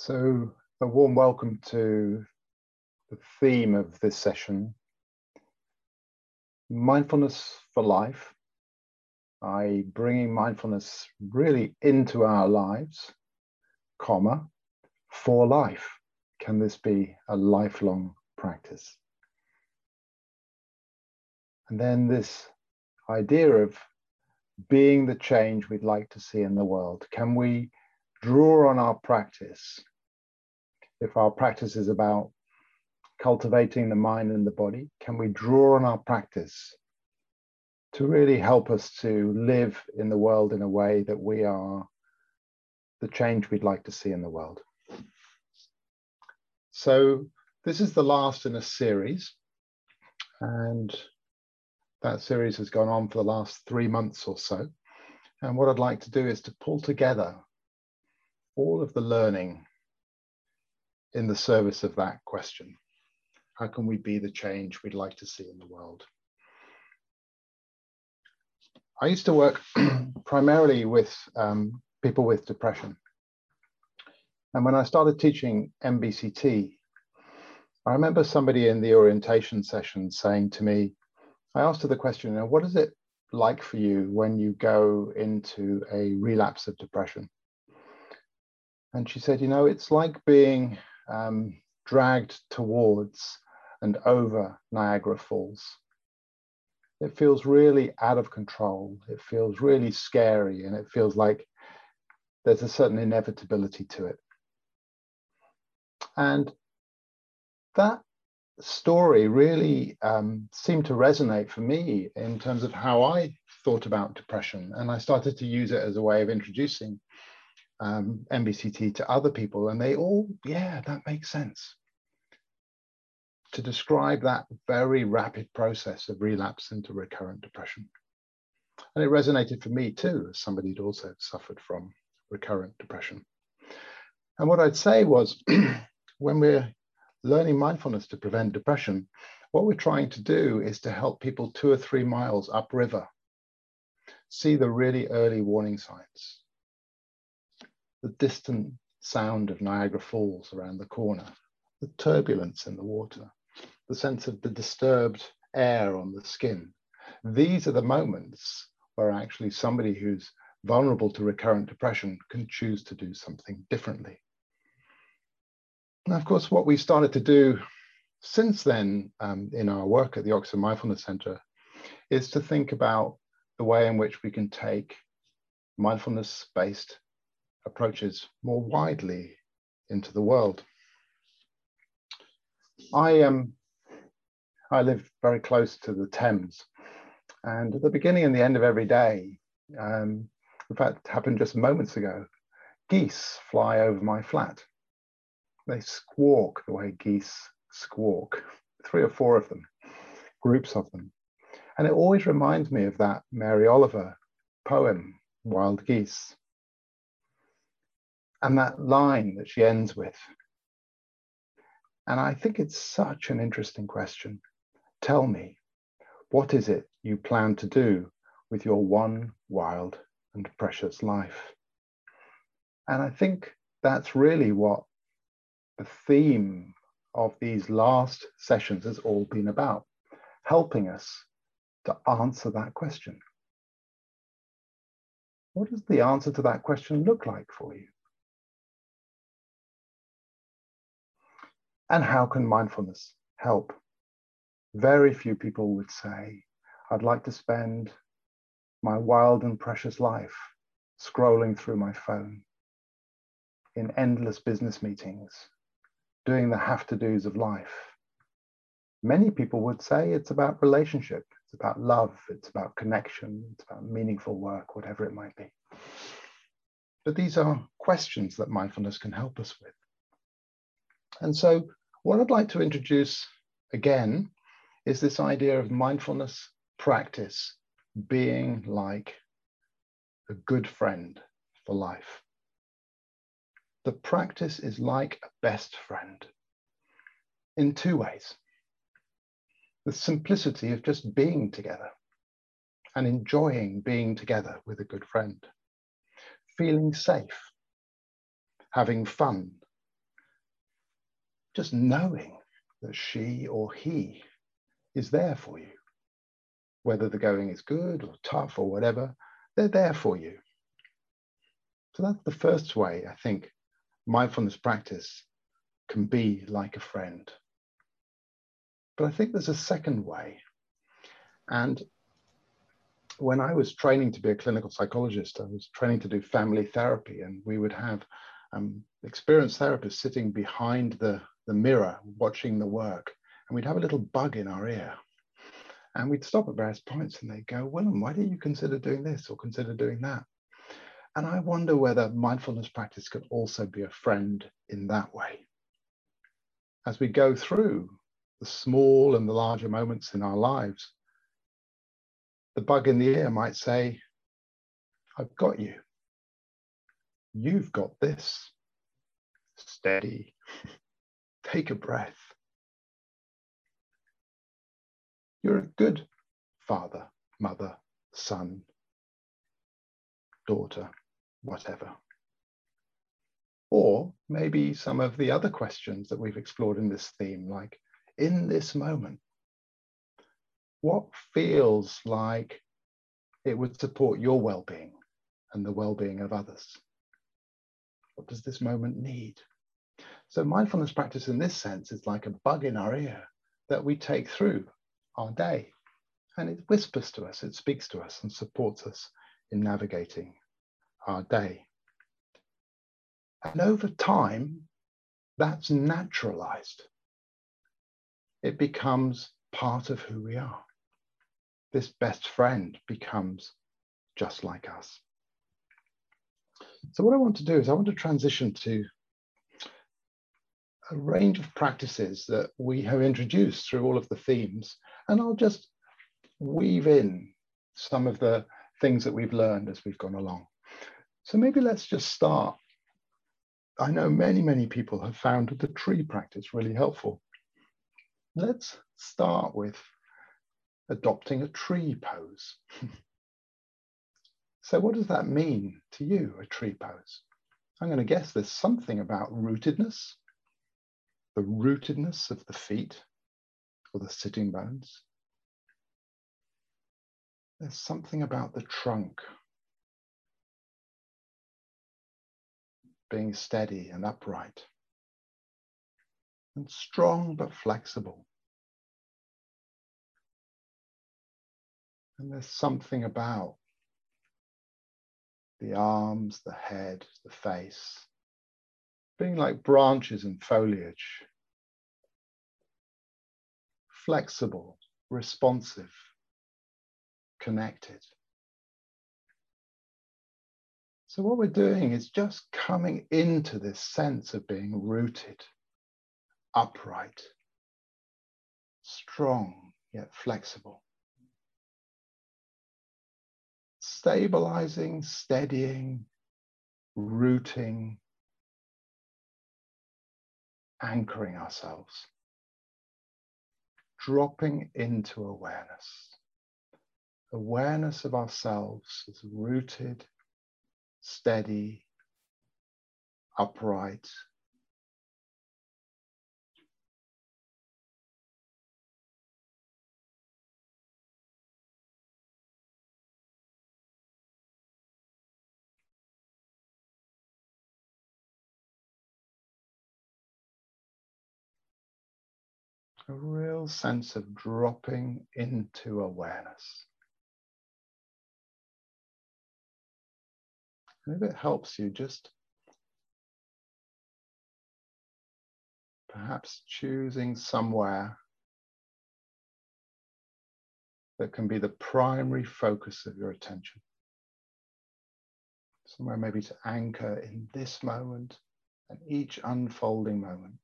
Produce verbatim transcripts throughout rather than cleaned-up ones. So a warm welcome to the theme of this session, mindfulness for life, that is bringing mindfulness really into our lives, comma, for life. Can this be a lifelong practice? And then this idea of being the change we'd like to see in the world. Can we draw on our practice? If our practice is about cultivating the mind and the body, can we draw on our practice to really help us to live in the world in a way that we are the change we'd like to see in the world? So this is the last in a series, and that series has gone on for the last three months or so. And what I'd like to do is to pull together all of the learning in the service of that question. How can we be the change we'd like to see in the world? I used to work primarily with um, people with depression. And when I started teaching M B C T, I remember somebody in the orientation session saying to me, I asked her the question, now, what is it like for you when you go into a relapse of depression? And she said, you know, it's like being um, dragged towards and over Niagara Falls. It feels really out of control. It feels really scary. And it feels like there's a certain inevitability to it. And that story really um, seemed to resonate for me in terms of how I thought about depression. And I started to use it as a way of introducing Um, M B C T to other people, and they all, yeah, that makes sense. To describe that very rapid process of relapse into recurrent depression. And it resonated for me too, as somebody who'd also suffered from recurrent depression. And what I'd say was, when we're learning mindfulness to prevent depression, what we're trying to do is to help people two or three miles upriver see the really early warning signs. The distant sound of Niagara Falls around the corner, the turbulence in the water, the sense of the disturbed air on the skin. These are the moments where actually somebody who's vulnerable to recurrent depression can choose to do something differently. Now, of course, what we've started to do since then um, in our work at the Oxford Mindfulness Centre is to think about the way in which we can take mindfulness-based approaches more widely into the world. I um, I live very close to the Thames, and at the beginning and the end of every day, um, in fact, it happened just moments ago, geese fly over my flat. They squawk the way geese squawk, three or four of them, groups of them. And it always reminds me of that Mary Oliver poem, Wild Geese. And that line that she ends with. And I think it's such an interesting question. Tell me, what is it you plan to do with your one wild and precious life? And I think that's really what the theme of these last sessions has all been about, helping us to answer that question. What does the answer to that question look like for you? And how can mindfulness help? Very few people would say, I'd like to spend my wild and precious life scrolling through my phone, in endless business meetings, doing the have-to-dos of life. Many people would say it's about relationship, it's about love, it's about connection, it's about meaningful work, whatever it might be. But these are questions that mindfulness can help us with. And so what I'd like to introduce again is this idea of mindfulness practice being like a good friend for life. The practice is like a best friend in two ways. The simplicity of just being together and enjoying being together with a good friend, feeling safe, having fun, just knowing that she or he is there for you. Whether the going is good or tough or whatever, they're there for you. So that's the first way I think mindfulness practice can be like a friend. But I think there's a second way. And when I was training to be a clinical psychologist, I was training to do family therapy, and we would have um, experienced therapists sitting behind the, the mirror, watching the work. And we'd have a little bug in our ear. And we'd stop at various points and they'd go, "Willem, why don't you consider doing this or consider doing that?" And I wonder whether mindfulness practice could also be a friend in that way. As we go through the small and the larger moments in our lives, the bug in the ear might say, "I've got you. You've got this. Steady. Take a breath. You're a good father, mother, son, daughter, whatever." Or maybe some of the other questions that we've explored in this theme, like, in this moment, what feels like it would support your well-being and the well-being of others? What does this moment need? So mindfulness practice in this sense is like a bug in our ear that we take through our day, and it whispers to us, it speaks to us and supports us in navigating our day. And over time, that's naturalized. It becomes part of who we are. This best friend becomes just like us. So what I want to do is I want to transition to a range of practices that we have introduced through all of the themes. And I'll just weave in some of the things that we've learned as we've gone along. So maybe let's just start. I know many, many people have found the tree practice really helpful. Let's start with adopting a tree pose. So what does that mean to you, a tree pose? I'm going to guess there's something about rootedness, the rootedness of the feet or the sitting bones. There's something about the trunk being steady and upright and strong but flexible. And there's something about the arms, the head, the face, being like branches and foliage, flexible, responsive, connected. So what we're doing is just coming into this sense of being rooted, upright, strong yet flexible, stabilizing, steadying, rooting, anchoring ourselves, dropping into awareness. Awareness of ourselves is rooted, steady, upright. A real sense of dropping into awareness. And if it helps you, just perhaps choosing somewhere that can be the primary focus of your attention. Somewhere maybe to anchor in this moment and each unfolding moment,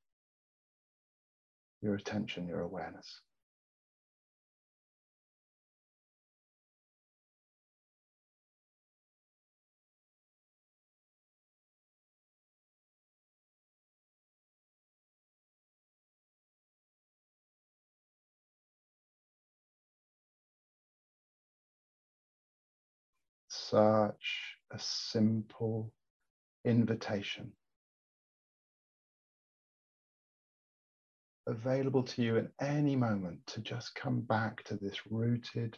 your attention, your awareness. Such a simple invitation available to you at any moment to just come back to this rooted,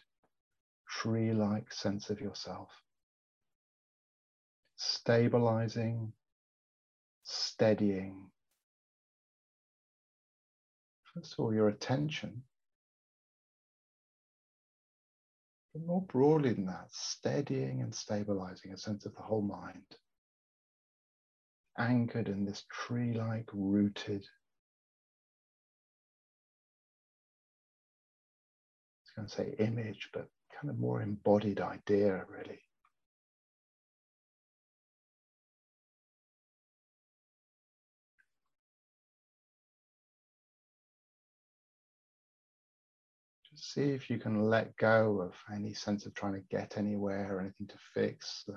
tree-like sense of yourself. Stabilizing, steadying. First of all, your attention. But more broadly than that, steadying and stabilizing a sense of the whole mind. Anchored in this tree-like, rooted. I was going to say image, but kind of more embodied idea, really. Just see if you can let go of any sense of trying to get anywhere or anything to fix. The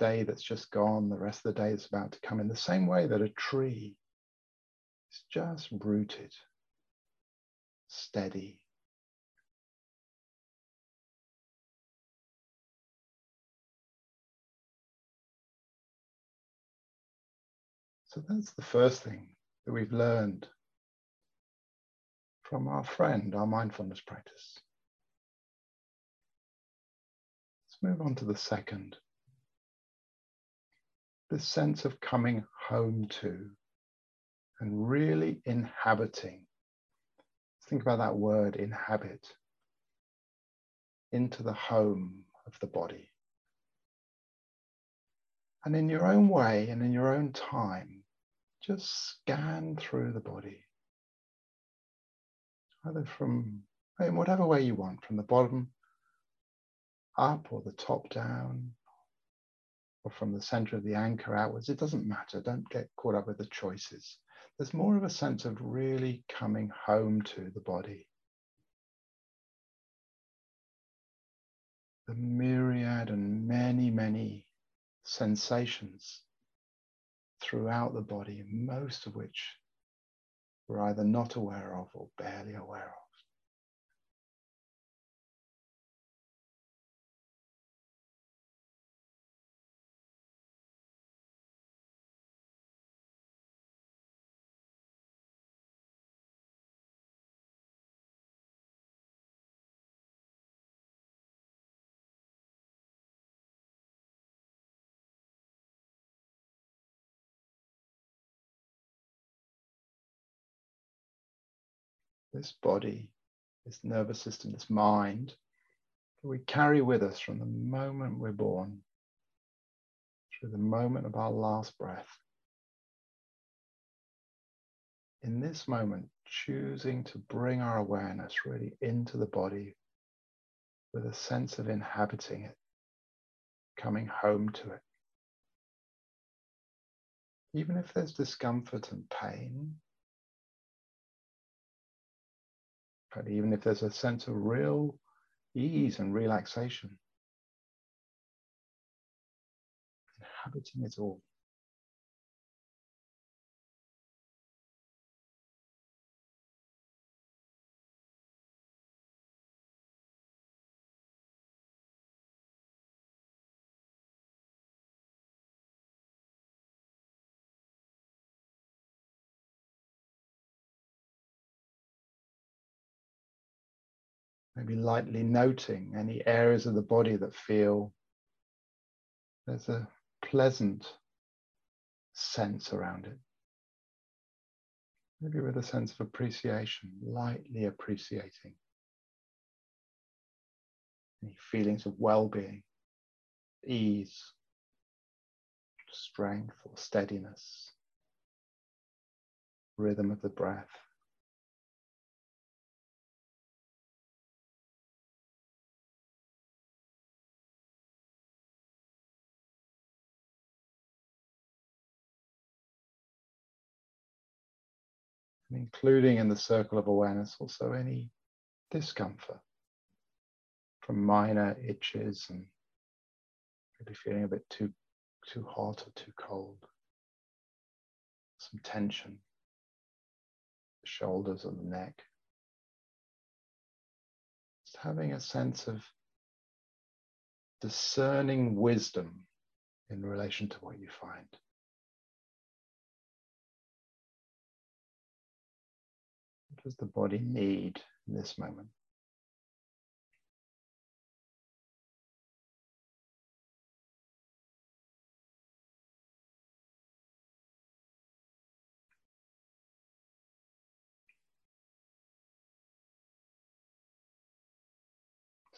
day that's just gone, the rest of the day that's about to come, in the same way that a tree is just rooted, steady. So that's the first thing that we've learned from our friend, our mindfulness practice. Let's move on to the second. This sense of coming home to and really inhabiting. Think about that word, inhabit, into the home of the body. And in your own way and in your own time, just scan through the body, either from, in whatever way you want, from the bottom up or the top down, or from the center of the anchor outwards. It doesn't matter. Don't get caught up with the choices. There's more of a sense of really coming home to the body. The myriad and many, many sensations throughout the body, most of which we're either not aware of or barely aware of. This body, this nervous system, this mind that we carry with us from the moment we're born through the moment of our last breath. In this moment, choosing to bring our awareness really into the body with a sense of inhabiting it, coming home to it. Even if there's discomfort and pain, but even if there's a sense of real ease and relaxation, inhabiting it all. Maybe lightly noting any areas of the body that feel there's a pleasant sense around it. Maybe with a sense of appreciation, lightly appreciating any feelings of well-being, ease, strength or steadiness, rhythm of the breath. Including in the circle of awareness also any discomfort from minor itches and maybe feeling a bit too, too hot or too cold, some tension, the shoulders or the neck. Just having a sense of discerning wisdom in relation to what you find. does the body need in this moment?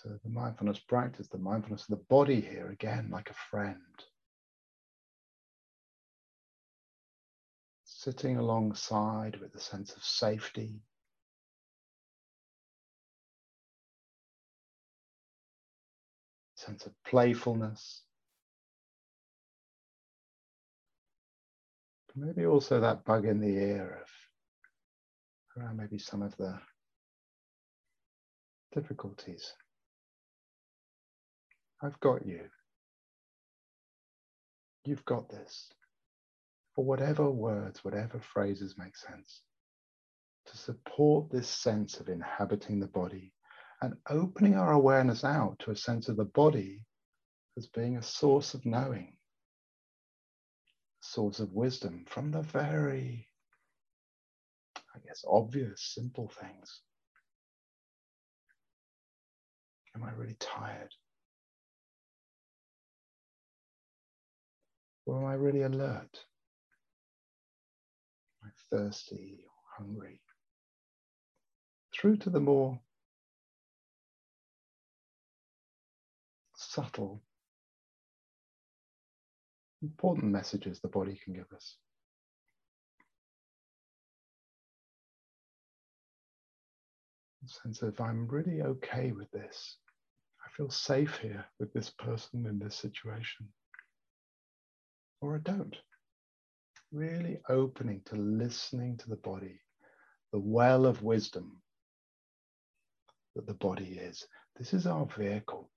So the mindfulness practice, the mindfulness of the body here, again, like a friend. Sitting alongside with a sense of safety. Sense of playfulness. But maybe also that bug in the ear of around maybe some of the difficulties. I've got you. You've got this. For whatever words, whatever phrases make sense, to support this sense of inhabiting the body and opening our awareness out to a sense of the body as being a source of knowing, a source of wisdom from the very, I guess, obvious, simple things. Am I really tired? Or am I really alert? Am I thirsty or hungry? Through to the more subtle, important messages the body can give us. A sense of, I'm really okay with this. I feel safe here with this person in this situation. Or I don't. Really opening to listening to the body, the well of wisdom that the body is. This is our vehicle.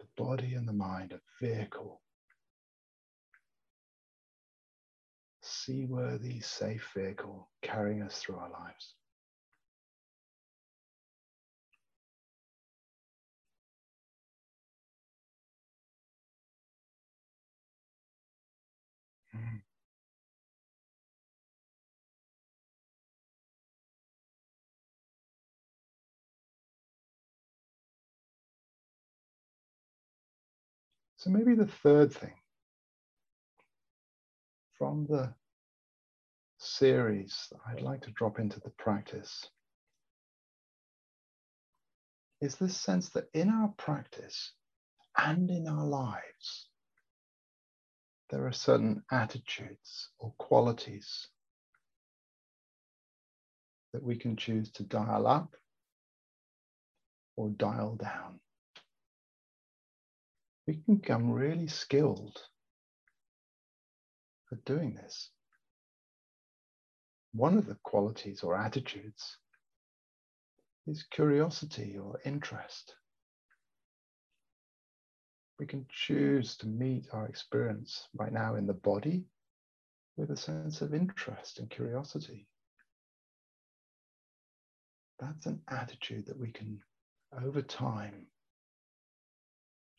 The body and the mind, a vehicle. Seaworthy, safe vehicle carrying us through our lives. Mm. So maybe the third thing from the series that I'd like to drop into the practice is this sense that in our practice and in our lives, there are certain attitudes or qualities that we can choose to dial up or dial down. We can become really skilled at doing this. One of the qualities or attitudes is curiosity or interest. We can choose to meet our experience right now in the body with a sense of interest and curiosity. That's an attitude that we can, over time,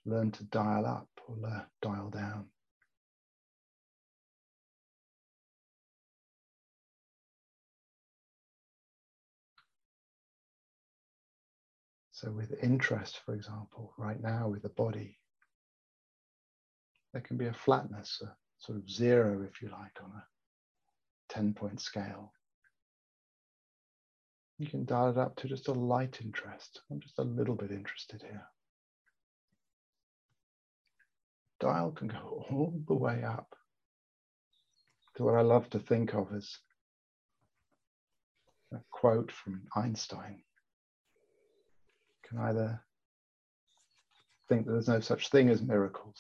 learn to dial up or learn, dial down. So with interest, for example, right now with the body, there can be a flatness, a sort of zero, if you like, on a ten-point scale. You can dial it up to just a light interest. I'm just a little bit interested here. Dial can go all the way up to what I love to think of as a quote from Einstein. You can either think that there's no such thing as miracles,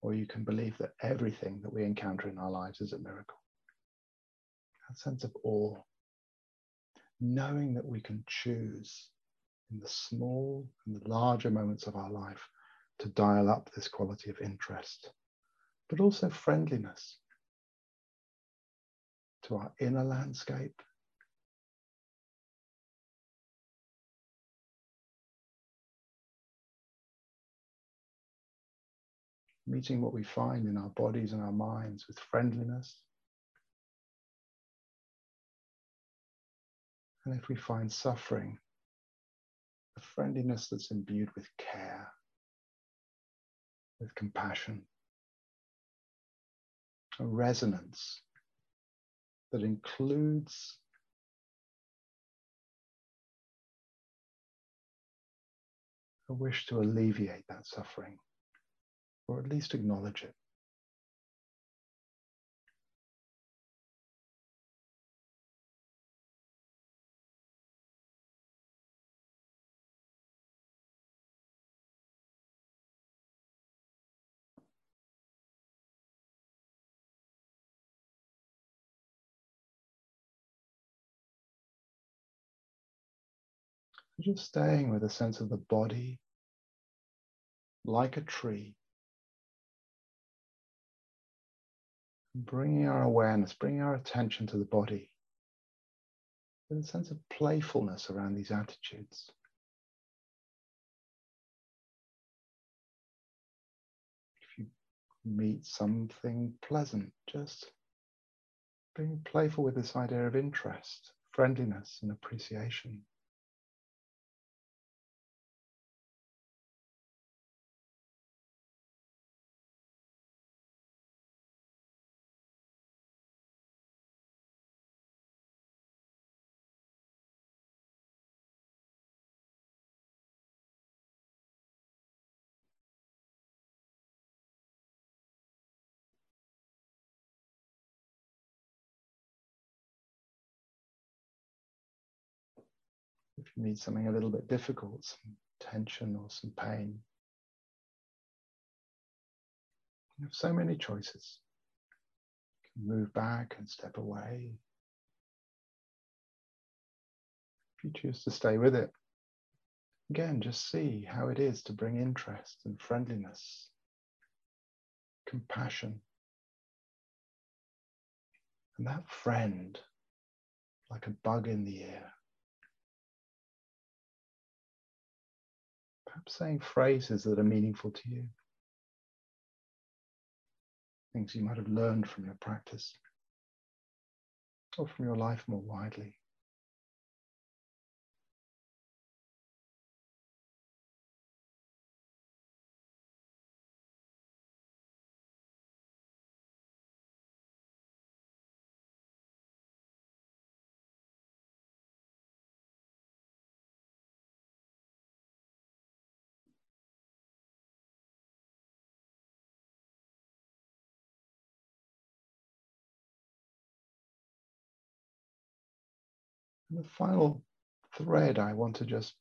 or you can believe that everything that we encounter in our lives is a miracle. That sense of awe, knowing that we can choose in the small and the larger moments of our life to dial up this quality of interest, but also friendliness to our inner landscape, meeting what we find in our bodies and our minds with friendliness, And if we find suffering, a friendliness that's imbued with care, with compassion, a resonance that includes a wish to alleviate that suffering, or at least acknowledge it. Just staying with a sense of the body, like a tree, bringing our awareness, bringing our attention to the body, with a sense of playfulness around these attitudes. If you meet something pleasant, just being playful with this idea of interest, friendliness, and appreciation. If you need something a little bit difficult, some tension or some pain, you have so many choices. You can move back and step away. If you choose to stay with it, again, just see how it is to bring interest and friendliness, compassion. And that friend, like a bug in the ear, perhaps saying phrases that are meaningful to you, things you might have learned from your practice or from your life more widely. The final thread I want to just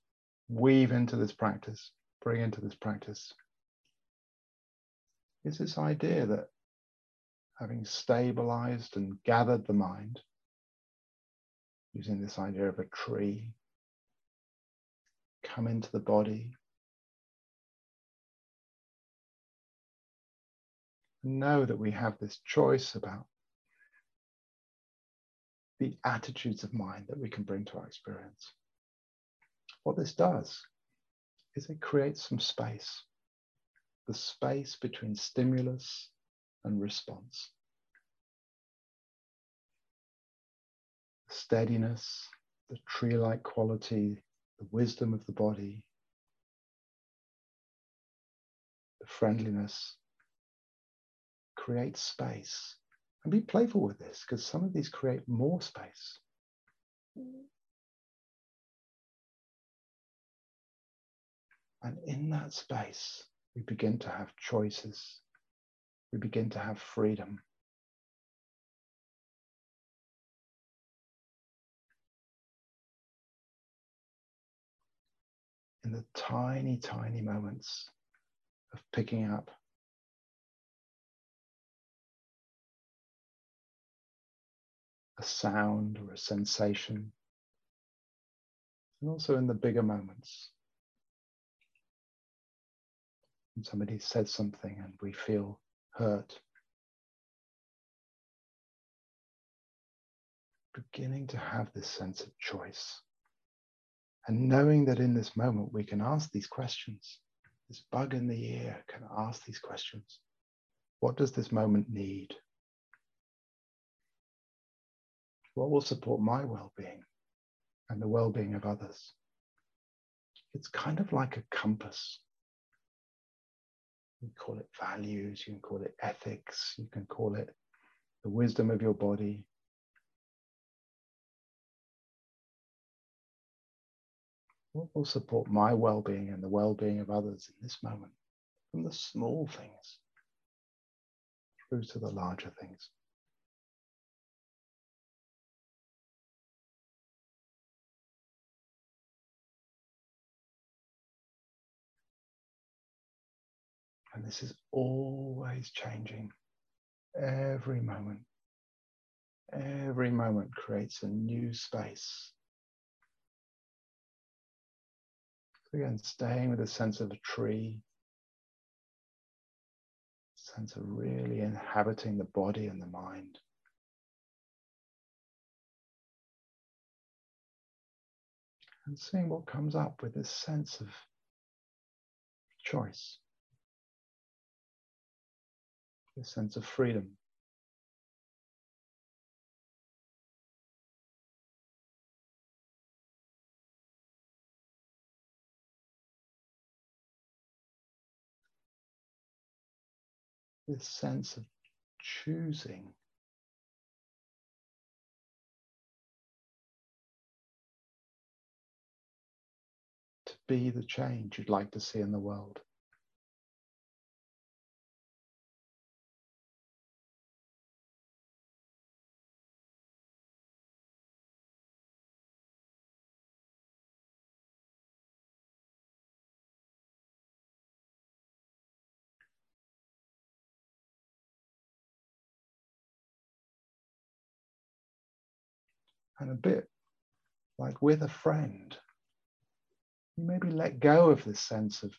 weave into this practice, bring into this practice, is this idea that having stabilized and gathered the mind, using this idea of a tree, come into the body, and know that we have this choice about the attitudes of mind that we can bring to our experience. What this does is it creates some space, the space between stimulus and response. The steadiness, the tree-like quality, the wisdom of the body, the friendliness, creates space. And be playful with this, because some of these create more space. And in that space, we begin to have choices. We begin to have freedom. In the tiny, tiny moments of picking up a sound or a sensation, and also in the bigger moments. When somebody says something and we feel hurt, beginning to have this sense of choice, and knowing that in this moment we can ask these questions. This bug in the ear can ask these questions. What does this moment need? What will support my well-being and the well-being of others. It's kind of like a compass. You can call it values, you can call it ethics, you can call it the wisdom of your body. What will support my well-being and the well-being of others in this moment? From the small things through to the larger things. And this is always changing. Every moment, every moment creates a new space. So again, staying with a sense of a tree, sense of really inhabiting the body and the mind. And seeing what comes up with this sense of choice. A sense of freedom. This sense of choosing. To be the change you'd like to see in the world. And a bit like with a friend, you maybe let go of this sense of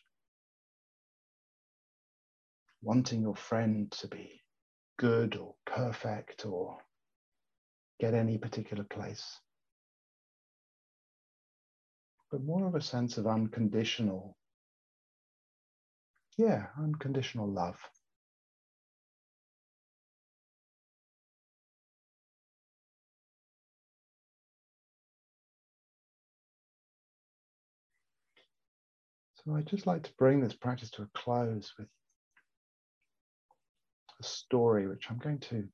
wanting your friend to be good or perfect or get any particular place, but more of a sense of unconditional, yeah, unconditional love. So I'd just like to bring this practice to a close with a story, which I'm going to,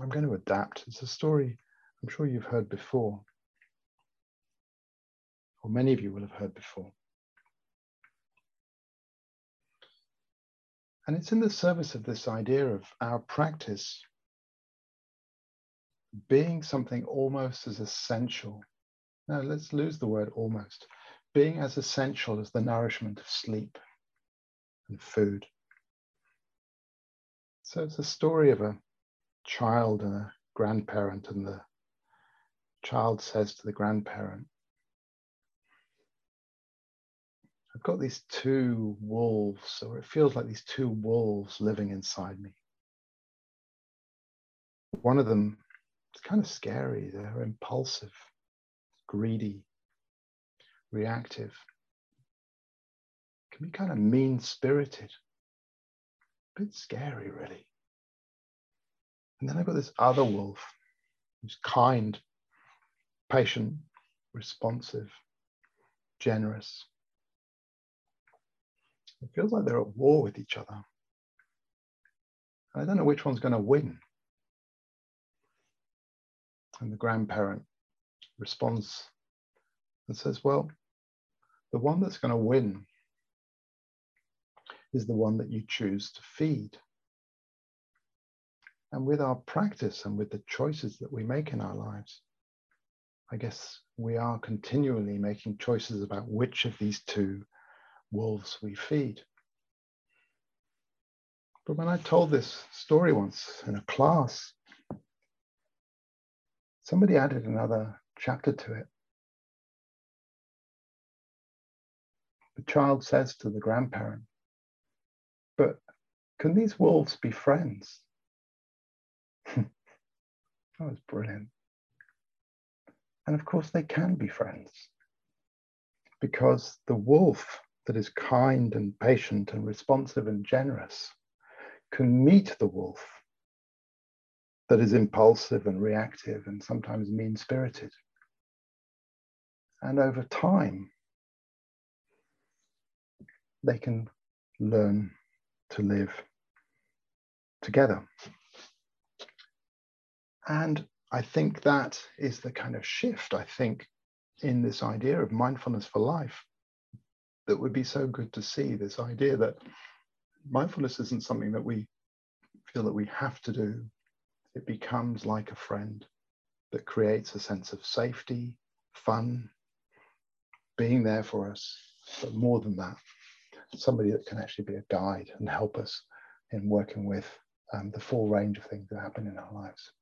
I'm going to adapt. It's a story I'm sure you've heard before, or many of you will have heard before. And it's in the service of this idea of our practice being something almost as essential. Now let's lose the word almost. Being as essential as the nourishment of sleep and food. So it's a story of a child and a grandparent, and the child says to the grandparent, I've got these two wolves, or it feels like these two wolves living inside me. One of them, it's kind of scary, they're impulsive, greedy, reactive, can be kind of mean-spirited, a bit scary really. And then I've got this other wolf who's kind, patient, responsive, generous. It feels like they're at war with each other. I don't know which one's going to win. And the grandparent responds and says, well, the one that's going to win is the one that you choose to feed. And with our practice and with the choices that we make in our lives, I guess we are continually making choices about which of these two wolves we feed. But when I told this story once in a class, somebody added another chapter to it. The child says to the grandparent, but can these wolves be friends? That was brilliant. And of course they can be friends, because the wolf that is kind and patient and responsive and generous can meet the wolf that is impulsive and reactive and sometimes mean-spirited and over time, they can learn to live together. And I think that is the kind of shift, I think, in this idea of mindfulness for life that would be so good to see, this idea that mindfulness isn't something that we feel that we have to do. It becomes like a friend that creates a sense of safety, fun, being there for us, but more than that, somebody that can actually be a guide and help us in working with um, the full range of things that happen in our lives.